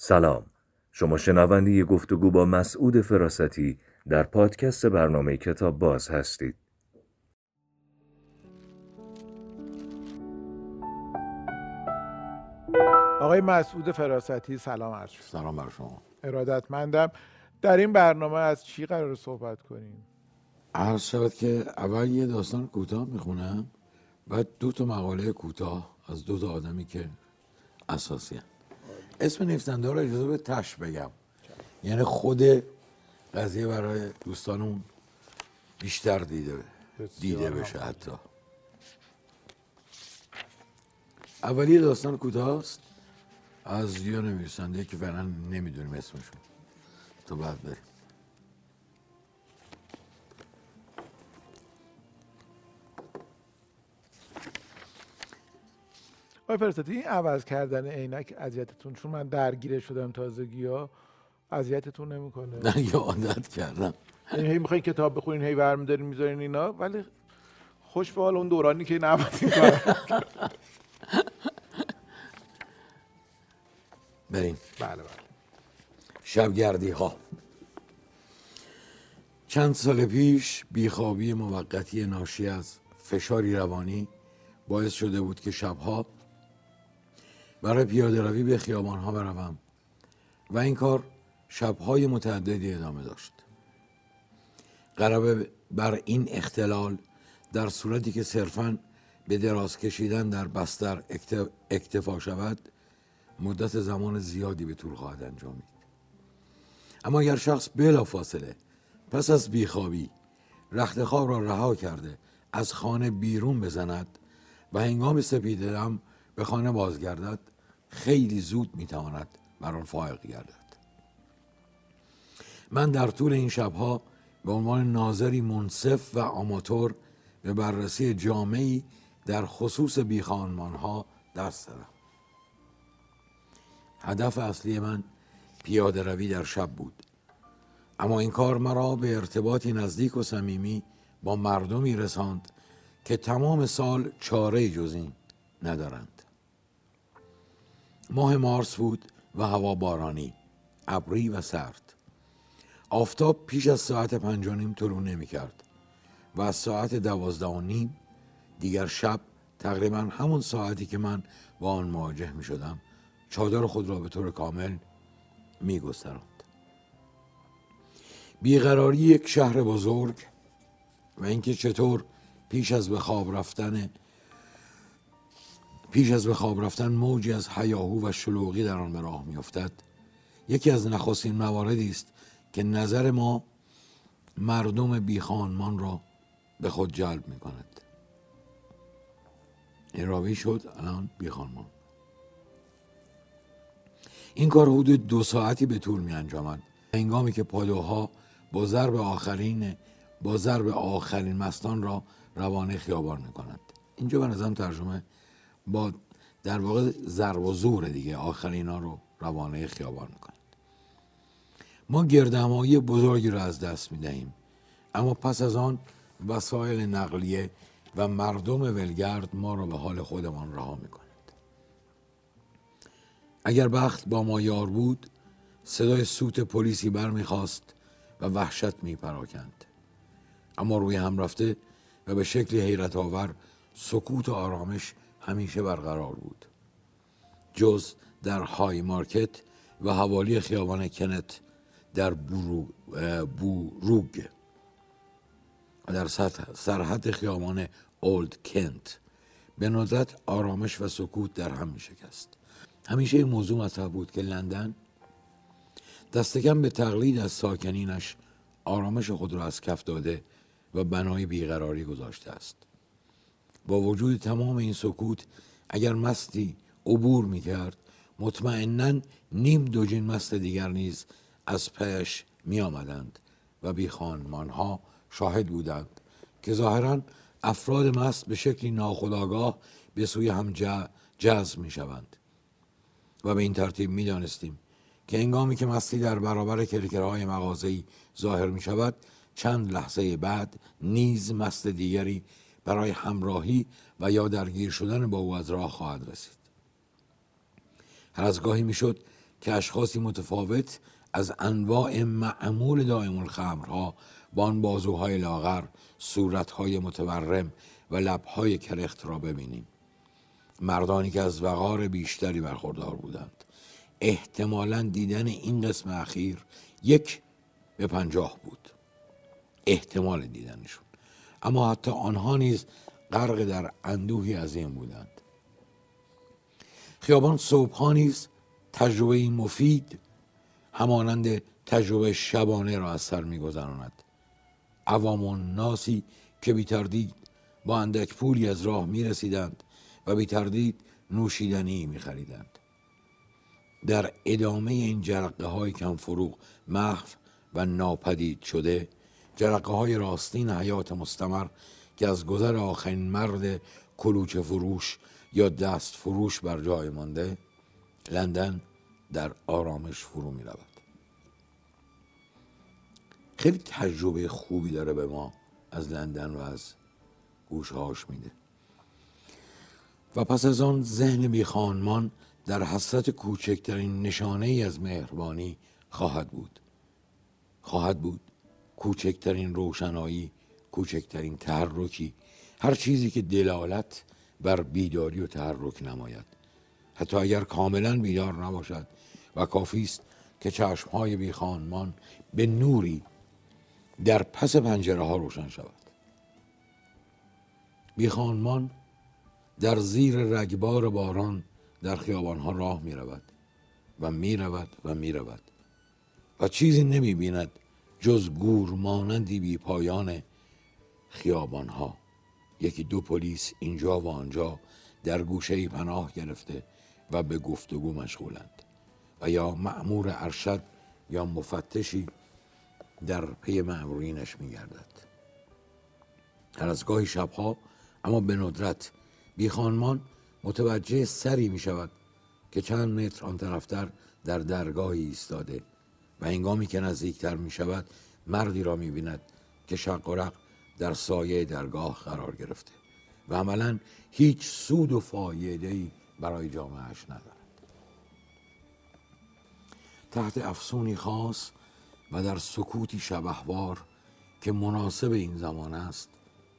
سلام، شما شنونده ی گفتگو با مسعود فراستی در پادکست برنامه کتاب باز هستید. آقای مسعود فراستی سلام عرض می‌کنم. سلام بر شما. ارادتمندم. در این برنامه از چی قرار صحبت کنیم؟ عرض شد که اول یه داستان کوتاه میخونم، بعد دو تا مقاله کوتاه از دو تا آدمی که اساسیه. اسم نویسنده رو اجازه به تش بگم، یعنی خود قضیه برای دوستانم بیشتر دیده بشه. حتی اولی داستان کوتاه است از یه نویسنده که فعلا نمیدونیم اسمشو، تو بعد بریم. آقای فراستی، این عوض کردن عینک اذیتتون، چون من درگیر شدم تازگی‌ها، اذیتتون نمی‌کنه؟ نه، یه عادت کردم. یعنی هی می‌خواید کتاب بخونین، هی برمی‌دارین می‌ذارین اینا، ولی خوش به حال اون دورانی که نبودین. بریم. بله. شبگردی‌ها. چند سال پیش بیخوابی موقتی ناشی از فشاری روانی باعث شده بود که شب‌ها برای پیاده روی به خیابان‌ها بروم و این کار شب‌های متعددی ادامه داشت. غلبه بر این اختلال در صورتی که صرفاً به دراز کشیدن در بستر اکتفا شود، مدت زمان زیادی به طول خواهد انجامید. اما اگر شخص بلافاصله پس از بیخوابی رخت خواب را رها کرده از خانه بیرون بزند و هنگام سپیده‌دم به خانه بازگردد، خیلی زود میتواند بر آن فائق گردد. من در طول این شبها به عنوان ناظری منصف و آماتور به بررسی جامعی در خصوص بیخانمانها دست دادم. هدف اصلی من پیاده روی در شب بود، اما این کار مرا به ارتباطی نزدیک و صمیمی با مردمی رساند که تمام سال چاره جز این ندارند. ماه مارس بود و هوا بارانی، ابری و سرد. آفتاب پیش از ساعت 5:30 طلوع نمی کرد و از ساعت 12:30 دیگر شب، تقریبا همون ساعتی که من با آن مواجه می شدم، چادر خود را به طور کامل می گستراند. بیقراری یک شهر بزرگ و اینکه چطور پیش از به خواب رفتن موجی از هیاهو و شلوغی در آن به راه می‌افتد، یکی از نخستین مواردی است که نظر ما مردم بیخانمان را به خود جلب می‌کند. این راوی شد الان بیخانمان. این کار حدود 2 ساعتی به طول می‌انجامد. هنگامی که پادوها با ضرب آخرین مستان را روانه خیابان می‌کنند. اینجا من ازم ترجمه با در واقع ضرب و زور دیگه، آخرینا رو روانه خیابان می‌کنند. ما گردهمایی بزرگی را از دست می‌دهیم، اما پس از آن وسایل نقلیه و مردم ولگرد ما را به حال خودمان رها می‌کنند. اگر بخت با ما یار بود، صدای سوت پلیسی برمی‌خاست و وحشت می‌پراکند. اما روی هم رفته و به شکل حیرت آور، سکوت و آرامش همیشه برقرار بود، جز در های مارکت و حوالی خیابان کنت در بوروگ و در سرحد خیابان اولد کینت. به ندرت آرامش و سکوت در هم میشکست. همیشه این موضوع مطرح بود که لندن دست کم به تقلید از ساکنینش آرامش خود را از کف داده و بنای بیقراری گذاشته است. با وجود تمام این سکوت، اگر مستی عبور می کرد، مطمئنن 2 جین مست دیگر نیز از پیش می آمدند و بیخانمان ها شاهد بودند که ظاهرا افراد مست به شکلی ناخودآگاه به سوی هم جذب می شوند و به این ترتیب می دانستیم که هنگامی که مستی در برابر کرکرهای مغازه‌ای ظاهر می شود، چند لحظه بعد نیز مست دیگری برای همراهی و یا درگیر شدن با او از راه خواهد رسید. هر از گاهی می شد که اشخاصی متفاوت از انواع معمول دائم الخمرها با آن بازوهای لاغر، صورتهای متورم و لبهای کرخت را ببینیم. مردانی که از وقار بیشتری برخوردار بودند. احتمالاً دیدن این قسم اخیر 1/50 بود، احتمال دیدنشون. اما حتی آنها نیز غرق در اندوهی عظیم بودند. خیابان صبح‌ها نیز تجربه مفید همانند تجربه شبانه را از سر می‌گذراند. عوام و ناسی که بی‌تردید با اندک پولی از راه می‌رسیدند و بی‌تردید نوشیدنی می‌خریدند. در ادامه این جرقه‌های کم فروغ، محو و ناپدید شده، جرقه‌های راستین حیات مستمر که از گذر آخرین مرد کلوچه فروش یا دست فروش بر جای مانده، لندن در آرامش فرو می رود. خیلی تجربه خوبی داره به ما از لندن و از گوشهاش میده. و پس از آن ذهن بی خانمان در حسرت کوچکترین نشانه ای از مهربانی خواهد بود. کوچکترین روشنایی، کوچکترین تحرکی، هر چیزی که دلالت بر بیداری و تحرک نماید، حتی اگر کاملا بیدار نباشد، و کافی است که چشمهای بیخانمان به نوری در پس پنجره ها روشن شود. بیخانمان در زیر رگبار باران در خیابان ها راه می رود و می رود و می رود و چیزی نمی بیند جز گور مانندی بی پایان خیابان ها. 1-2 پلیس اینجا و آنجا در گوشه‌ای پناه گرفته و به گفتگو مشغولند، و یا مأمور ارشد یا مفتشی در پی مأمورینش می‌گردد. هر از گاهی شب‌ها، اما به ندرت، بیخانمان متوجه سری می‌شود که چند متر آن طرفتر در درگاهی ایستاده، و هنگامی که نزدیکتر می‌شود مردی را می‌بیند که شق و رق در سایه درگاه قرار گرفته و عملاً هیچ سود و فایده‌ای برای جامعهش ندارد. تحت افسونی خاص و در سکوتی شبهوار که مناسب این زمان است،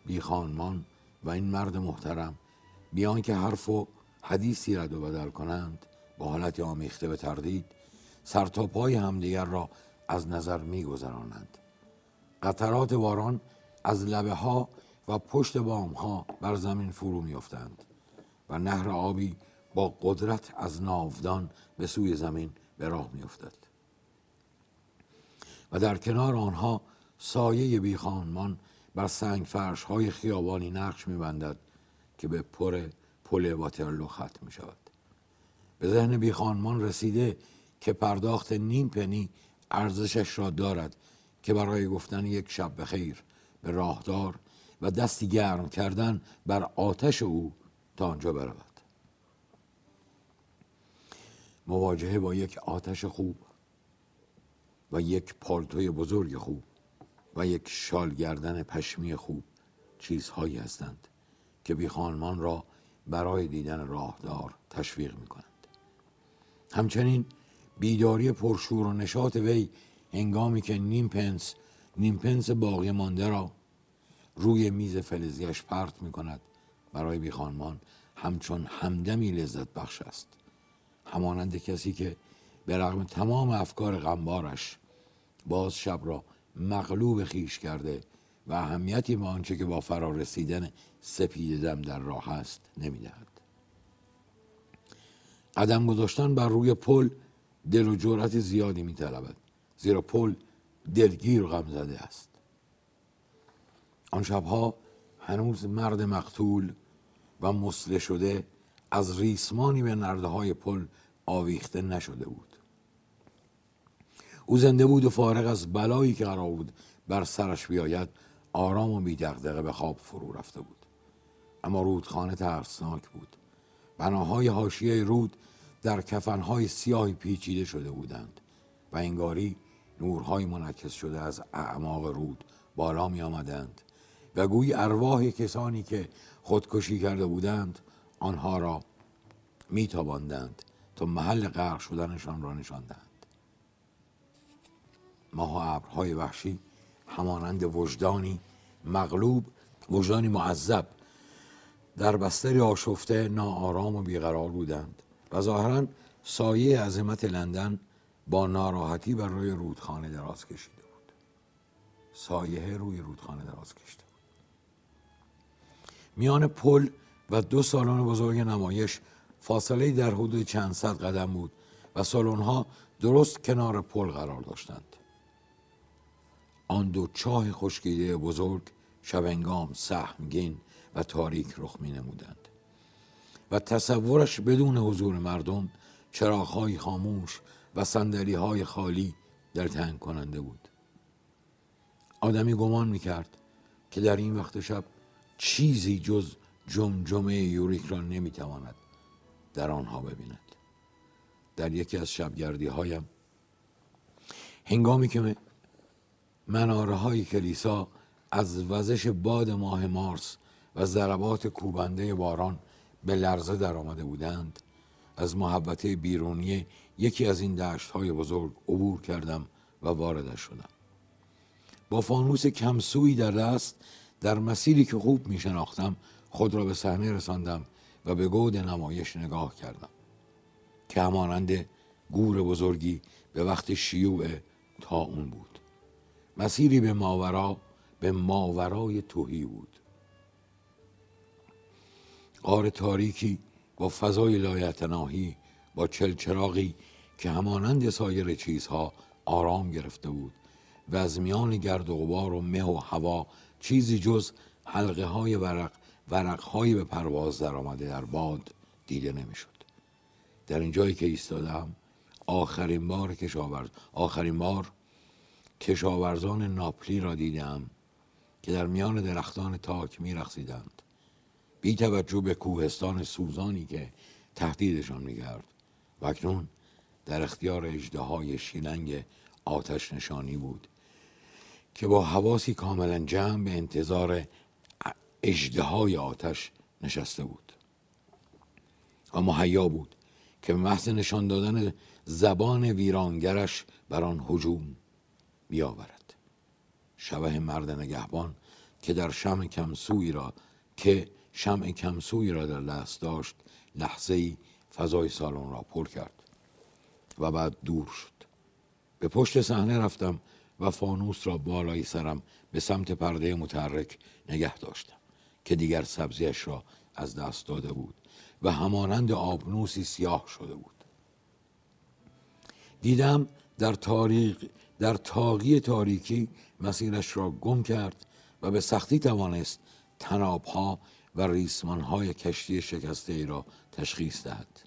بیخانمان و این مرد محترم بیان که حرف و حدیثی رد و بدل کنند، با حالتی آمیخته به تردید سر تا پای همدیگر را از نظر می‌گذرانند. قطرات باران از لبه ها و پشت بام ها بر زمین فرو می افتند و نهر آبی با قدرت از ناودان به سوی زمین به راه می افتد. و در کنار آنها سایه بیخانمان بر سنگ فرش های خیابانی نقش می بندد که به پل واترلو ختم می شود. به ذهن بیخانمان رسیده که پرداخت 0.5 پنی ارزشش را دارد که برای گفتن 1 شب بخیر به راهدار و دستی گرم کردن بر آتش او تا آنجا برود. مواجهه با 1 آتش خوب و 1 پالتوی بزرگ خوب و 1 شالگردن پشمی خوب چیزهایی هستند که بیخانمان را برای دیدن راهدار تشویق می کنند. همچنین بیداری پرشور و نشاط وی هنگامی که نیم پنس باقی مانده را روی میز فلزیش پرت می کند برای بیخانمان همچون همدمی لذت بخش است، همانند کسی که به رغم تمام افکار غمبارش باز شب را مغلوب خویش کرده و اهمیتی به آنچه که با فرا رسیدن سپید دم در راه است نمی دهد. قدم گذاشتن بر روی پل دل و جرأت زیادی می طلبد، زیرا پل دلگیر و غمزده است. آن شبها هنوز مرد مقتول و مسله شده از ریسمانی به نرده‌های پل آویخته نشده بود. او زنده بود و فارغ از بلایی که قرار بود بر سرش بیاید، آرام و بی‌دغدغه به خواب فرو رفته بود. اما رودخانه ترسناک بود. بناهای حاشیه رود در کفنهای سیاهی پیچیده شده بودند و انگاری نورهای منعکس شده از اعماق رود بالا می آمدند و گویی ارواح کسانی که خودکشی کرده بودند آنها را می تاباندند تا محل غرق شدنشان را نشاندند. ماه و ابرهای وحشی همانند وجدانی مغلوب، وجدانی معذب در بستری آشفته ناآرام و بیقرار بودند و ظاهراً سایه عظمت لندن با ناراحتی بر روی رودخانه دراز کشیده بود. سایه روی رودخانه دراز کشیده بود. میان پل و دو سالن بزرگ نمایش فاصله در حدود چند صد قدم بود و سالن‌ها درست کنار پل قرار داشتند. آن دو چاه خشکیده بزرگ شبنگام، سهمگین و تاریک رخ می‌نمودند و تصورش بدون حضور مردم، چراغ‌های خاموش و صندلی‌های خالی دلتنگ کننده بود. آدمی گمان می‌کرد که در این وقت شب چیزی جز جمجمه یوریک را نمی‌تواند در آنها ببیند. در یکی از شبگردی‌هایم، هنگامی که مناره‌های کلیسا از وزش باد ماه مارس و ضربات کوبنده باران به لرزه در آمده بودند، از محوطه بیرونی یکی از این دشت‌های بزرگ عبور کردم و واردش شدم. با فانوس کمسویی در دست، در مسیری که خوب می‌شناختم خود را به صحنه رساندم و به گود نمایش نگاه کردم که همانند گور بزرگی به وقت شیوع طاعون بود. مسیری به ماورای تهی بود. غار تاریکی با فضای لایتناهی، با چلچراغی که همانند سایر چیزها آرام گرفته بود و از میان گرد و غبار و مه و هوا چیزی جز حلقه های ورق‌های به پرواز در آمده در باد دیده نمی‌شد. در این جایی که ایستادم آخرین بار کشاورزان ناپلی را دیدم که در میان درختان تاک می‌رقصیدند، بی توجه به کوهستان سوزانی که تهدیدشان می‌کرد و اکنون در اختیار اژدهای شیلنگ آتش نشانی بود که با حواسی کاملا جمع به انتظار اژدهای آتش نشسته بود و مهیا بود که به محض نشان دادن زبان ویرانگرش بر آن هجوم بیاورد. شبح مرد نگهبان که در شمع کمسویی را در دست داشت، لحظه‌ای فضای سالن را پر کرد و بعد دور شد. به پشت صحنه رفتم و فانوس را بالای سرم به سمت پرده متحرک نگه داشتم که دیگر سبزیش را از دست داده بود و همانند آبنوسی سیاه شده بود. دیدم در تاقی تاریکی مسیرش را گم کرد و به سختی توانست تنابها و ریسمانهای کشتی شکسته ای را تشخیص دهد.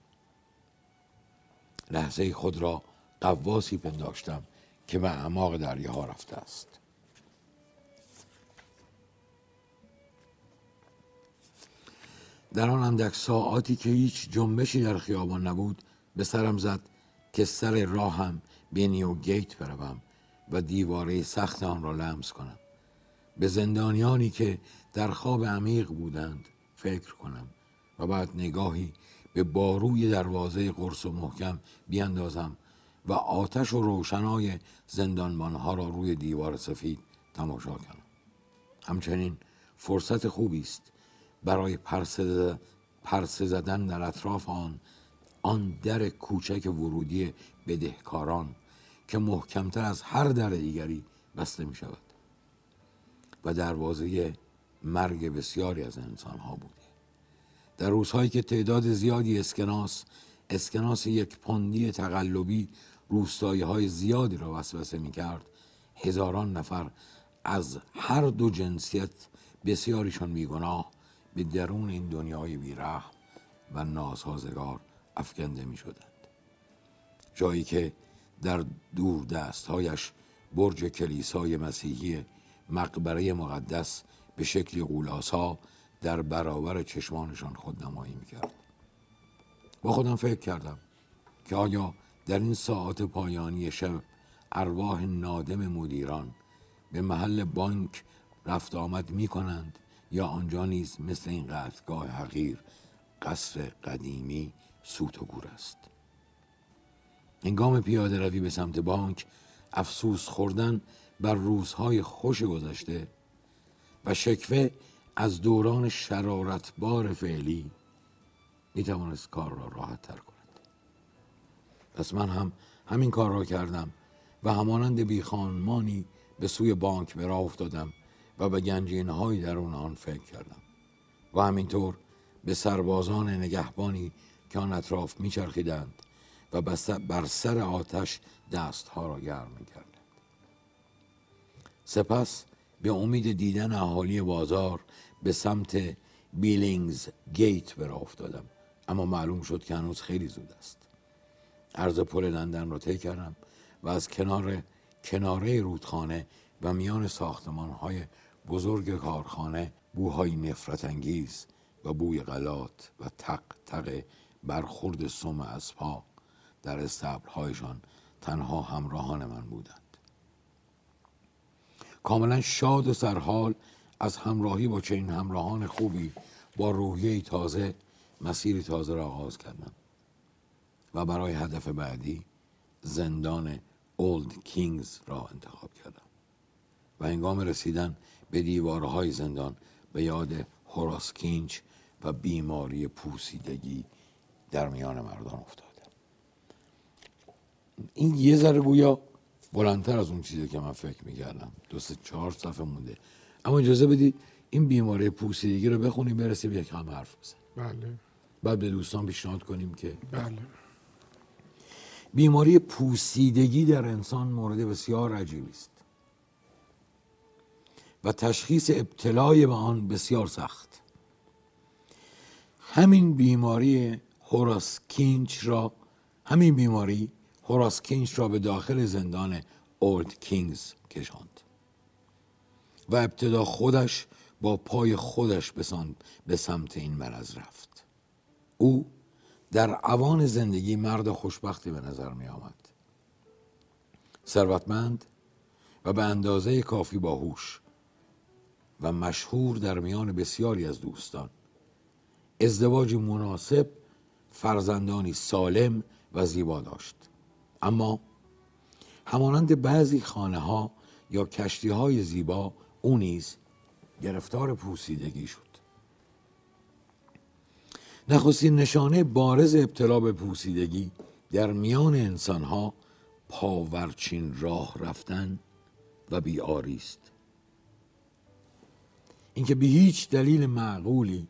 لحظه خود را قواسی پنداشتم که به اعماق دریاها رفته است. در آن اندک ساعاتی که هیچ جنبشی در خیابان نبود، به سرم زد که سر راهم به نیو گیت بروم و دیواره سخت آن را لمس کنم، به زندانیانی که در خواب عمیق بودند فکر کنم و بعد نگاهی به باروی دروازه قرص و محکم بیاندازم و آتش و روشنای زندانبانها را روی دیوار سفید تماشا کنم. همچنین فرصت خوبی است برای پرسه زدن در اطراف آن در کوچک ورودی بدهکاران که محکمتر از هر در دیگری بسته می شود و دروازه مرگ بسیاری از انسانها بوده. در روزهایی که تعداد زیادی اسکناس یک پوندی تقلبی روستایی‌های زیادی را وسوسه می‌کرد، هزاران نفر از هر دو جنسیت، بسیاریشان بیگناه، به درون این دنیای بی‌رحم و ناسازگار افکنده می‌شدند. جایی که در دور دستهایش برج کلیسای مسیحی مقبره مقدس به شکل غولاسا در برابر چشمانشان خودنمایی می‌کرد. با خودم فکر کردم که آیا در این ساعات پایانی شب ارواح نادم مدیران به محل بانک رفت آمد می کنند یا آنجا نیز مثل این قتلگاه حقیر قصر قدیمی سوت و گور است. هنگام پیاده روی به سمت بانک افسوس خوردن بر روزهای خوش گذشته و شکوه از دوران شرارتبار فعلی می توانست کار را راحت تر کند. پس من هم همین کار را کردم و همانند بیخانمانی به سوی بانک به راه افتادم و به گنجینه‌های درون آن فکر کردم و همینطور به سربازان نگهبانی که آن اطراف می‌چرخیدند و بر سر آتش دست‌ها را گرم می‌کردند. سپس به امید دیدن اهالی بازار به سمت بیلینگز گیت به راه افتادم، اما معلوم شد که هنوز خیلی زود است. عرض پل لندن را طی کردم و از کناره رودخانه و میان ساختمان‌های بزرگ کارخانه بوهای نفرت انگیز و بوی غلات و تق تق برخورد سم اسب‌ها در استبل‌هایشان تنها همراهان من بودند. کاملا شاد و سرحال از همراهی با چنین همراهان خوبی با روحیه تازه مسیر تازه را آغاز کردم و برای هدف بعدی زندان اولد کینگز را انتخاب کردم و هنگام رسیدن به دیوارهای زندان به یاد هوراس کینچ و بیماری پوسیدگی در میان مردان افتادم. این یه ذره گویا بلندتر از اون چیزی که من فکر می‌کردم، 2-4 صفحه مونده، اما اجازه بدید این بیماری پوسیدگی رو بخونیم برسیم به یک هم حرف بزنیم. بله. بعد به دوستان پیشنهاد کنیم که بله. بیماری پوسیدگی در انسان مورد بسیار عجیبی است و تشخیص ابتلای به آن بسیار سخت. همین بیماری هوراس کینچ را به داخل زندان اولد کینگز کشاند و ابتدا خودش با پای خودش به سمت این مرز رفت. او در اوان زندگی مرد خوشبختی به نظر می آمد، ثروتمند و به اندازه کافی باهوش و مشهور در میان بسیاری از دوستان، ازدواجی مناسب، فرزندانی سالم و زیبا داشت. اما همانند بعضی خانه‌ها یا کشتی‌های زیبا او نیز گرفتار پوسیدگی شد. نخستین نشانه بارز ابتلا به پوسیدگی در میان انسان‌ها پاورچین راه رفتن و بی‌آری است. اینکه به هیچ دلیل معقولی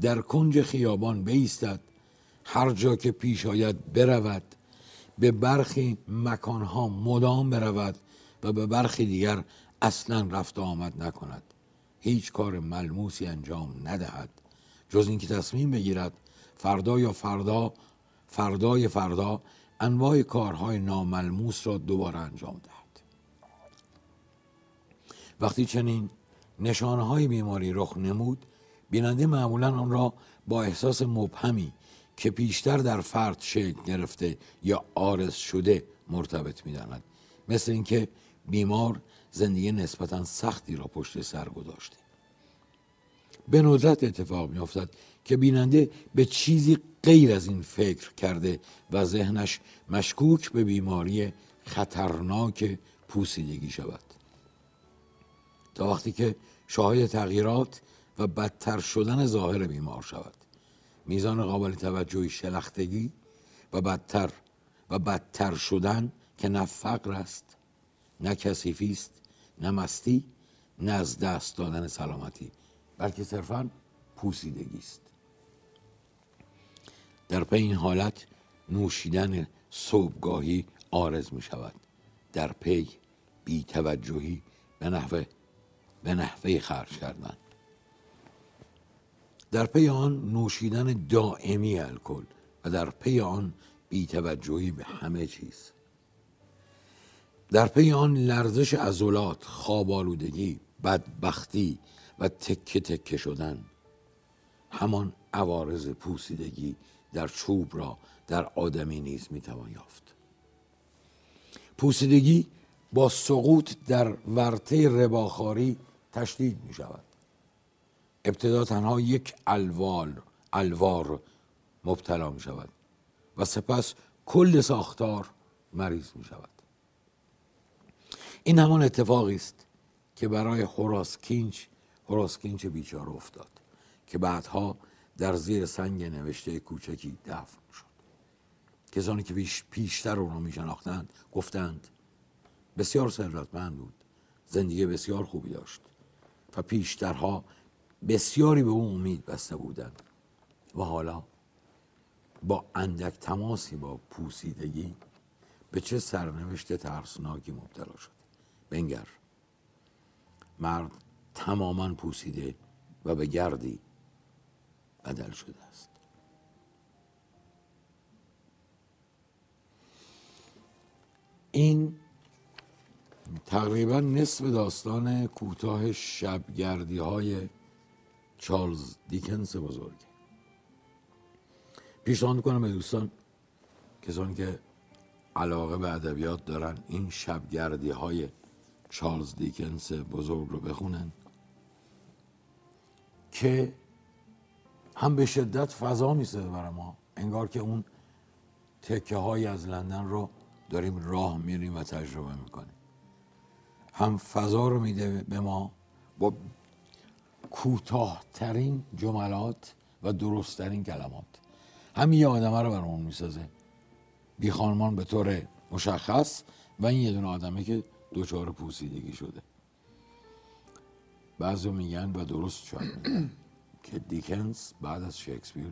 در کنج خیابان بایستد، هر جا که پیش آید برود، به برخی مکانها مدام برود و به برخی دیگر اصلا رفت و آمد نکند، هیچ کار ملموسی انجام ندهد جز اینکه تصمیم بگیرد فردای فردا انواع کارهای ناملموس را دوباره انجام دهد. وقتی چنین نشانه‌های بیماری رخ نمود، بیننده معمولا آن را با احساس مبهمی که پیشتر در فرد شکل گرفته یا عارض شده مرتبط می‌داند، مثل اینکه بیمار زندگی نسبتاً سختی را پشت سر گذاشته. به ندرت اتفاق می‌افتد که بیننده به چیزی غیر از این فکر کرده و ذهنش مشکوک به بیماری خطرناک پوسیدگی شود. تا وقتی که شاهد تغییرات و بدتر شدن ظاهر بیمار شود، میزان قابل توجهی شلختگی و بدتر شدن که نه فقر است، نه کثیفی است، نه مستی، نه از دست دادن سلامتی، بلکه صرفاً پوسیدگی است. در پی این حالت نوشیدن صبحگاهی عارض می شود، در پی بی‌توجهی به نحوه خرج کردن، در پی آن نوشیدن دائمی الکل و در پی آن بی‌توجهی به همه چیز، در پی آن لرزش عضلات، خواب آلودگی، بدبختی و تکه تکه شدن. همان عوارض پوسیدگی در چوب را در آدمی نیز میتوان یافت. پوسیدگی با سقوط در ورطه رباخواری تشدید می شود. ابتدا تنها یک الوار مبتلا می شود و سپس کل ساختار مریض می شود. این همان اتفاقی است که برای هوراس کینچ بیچاره افتاد که بعدها در زیر سنگ نوشته کوچکی دفن شد. کسانی که پیشتر او را می شناختند گفتند بسیار ثروتمند بود، زندگی بسیار خوبی داشت و پیشترها بسیاری به او امید بسته بودند و حالا با اندک تماسی با پوسیدگی به چه سرنوشت ترسناکی مبتلا شد. بنگر، مرد تماما پوسیده و به گردی بدل شده است. این تقریبا نصف داستان کوتاه شبگردی های چارلز دیکنس بزرگ. پیشنهاد می‌کنم به دوستان، کسانی که علاقه به ادبیات دارن، این شبگردی های چارلز دیکنس بزرگ رو بخونن که هم به شدت فضا میسازه برای ما، انگار که اون تکه های از لندن رو داریم راه میریم و تجربه میکنیم. هم فضا رو میده به ما با کوتاه‌ترین جملات و درست‌ترین کلمات، هم یه آدمه رو برامون میسازه بی خانمان به طور مشخص و این یه دونه آدمه که دوچار پوسیدگی شده. بعضی میگن و درست شاید میگن که دیکنز بعد از شکسپیر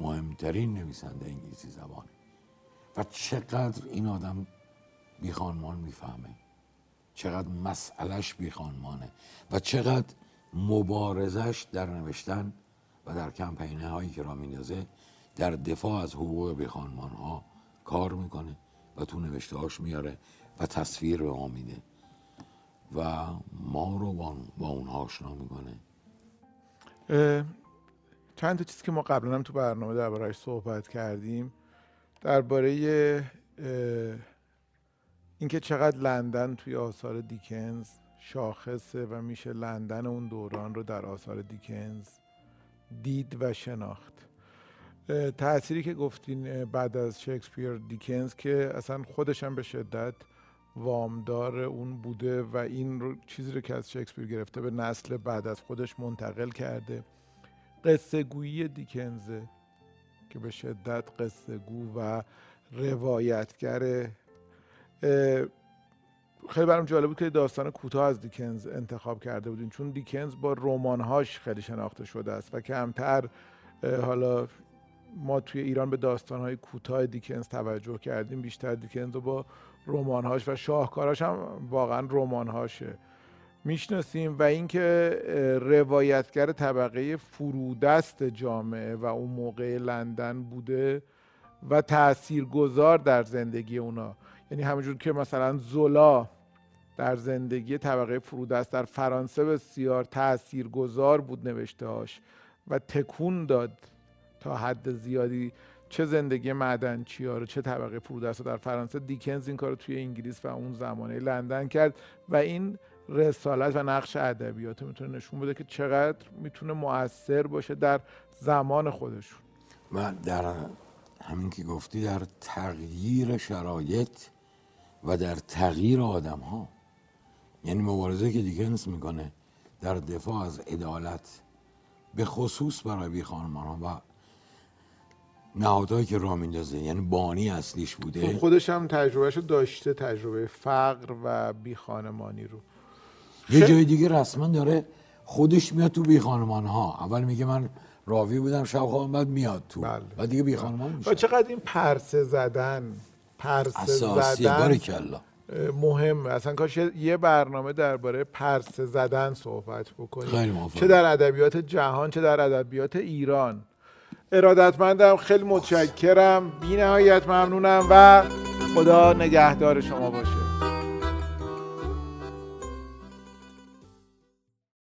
مهمترین نویسنده انگلیسی زبانه و چقدر این آدم بی خانمان میفهمه، چقدر مسئلهش بی خانمانه و چقدر مبارزش در نوشتن و در کمپینه هایی که را میندازه در دفاع از حقوق بی خانمان ها کار میکنه و تو نوشته هاش میاره و تصویر به ما میده و ما رو با اونها آشنا میکنه. چند تا چیز که ما قبلا هم تو برنامه درباره‌اش صحبت کردیم، درباره اینکه چقدر لندن توی آثار دیکنز شاخصه و میشه لندن اون دوران رو در آثار دیکنز دید و شناخت. تأثیری که گفتین بعد از شکسپیر دیکنز که اصلا خودش هم به شدت وامدار اون بوده و این چیزی رو که از شکسپیر گرفته به نسل بعد از خودش منتقل کرده. قصه گویی دیکنز که به شدت قصه گو و روایتگر. خیلی برام جالب بود که داستان کوتاه از دیکنز انتخاب کرده بودین، چون دیکنز با رمان‌هاش خیلی شناخته شده است و کمتر حالا ما توی ایران به داستان‌های کوتاه دیکنز توجه کردیم، بیشتر دیکنز رو با رمان‌هاش و شاهکاراش هم واقعا رمان‌هاشه میشناسیم و اینکه روایتگر طبقه فرودست جامعه و اون موقع لندن بوده و تاثیرگذار در زندگی اونا. یعنی همونجور که مثلا زولا در زندگی طبقه فرودست در فرانسه بسیار تاثیرگذار بود نوشته‌هاش و تکون داد تا حد زیادی چه زندگی معدنچی‌ها رو چه طبقه فرودست در فرانسه، دیکنز این کار رو توی انگلیس و اون زمانه لندن کرد و این رسالت و نقش ادبیات میتونه نشون بده که چقدر میتونه مؤثر باشه در زمان خودشون. من در همین که گفتی در تغییر شرایط و در تغییر آدم ها، یعنی مبارزه که دیکنز میکنه در دفاع از عدالت به خصوص برای بی خانمان ها و نهادهایی که راه میندازه، یعنی بانی اصلیش بوده، خودش هم تجربهشو داشته، تجربه فقر و بی خانمانی رو. یه جای دیگه رسما داره خودش میاد تو بی خانمان ها، اول میگه من راوی بودم شب خوابم، بعد میاد تو بله. بعد دیگه بی خانمان میشه. چقدر این پرسه زدن باریکالله مهم. اصلا کاش یه برنامه درباره پرسه زدن صحبت بکنیم، چه در ادبیات جهان چه در ادبیات ایران. ارادتمندم، خیلی متشکرم، بی‌نهایت ممنونم و خدا نگهدار شما باشه.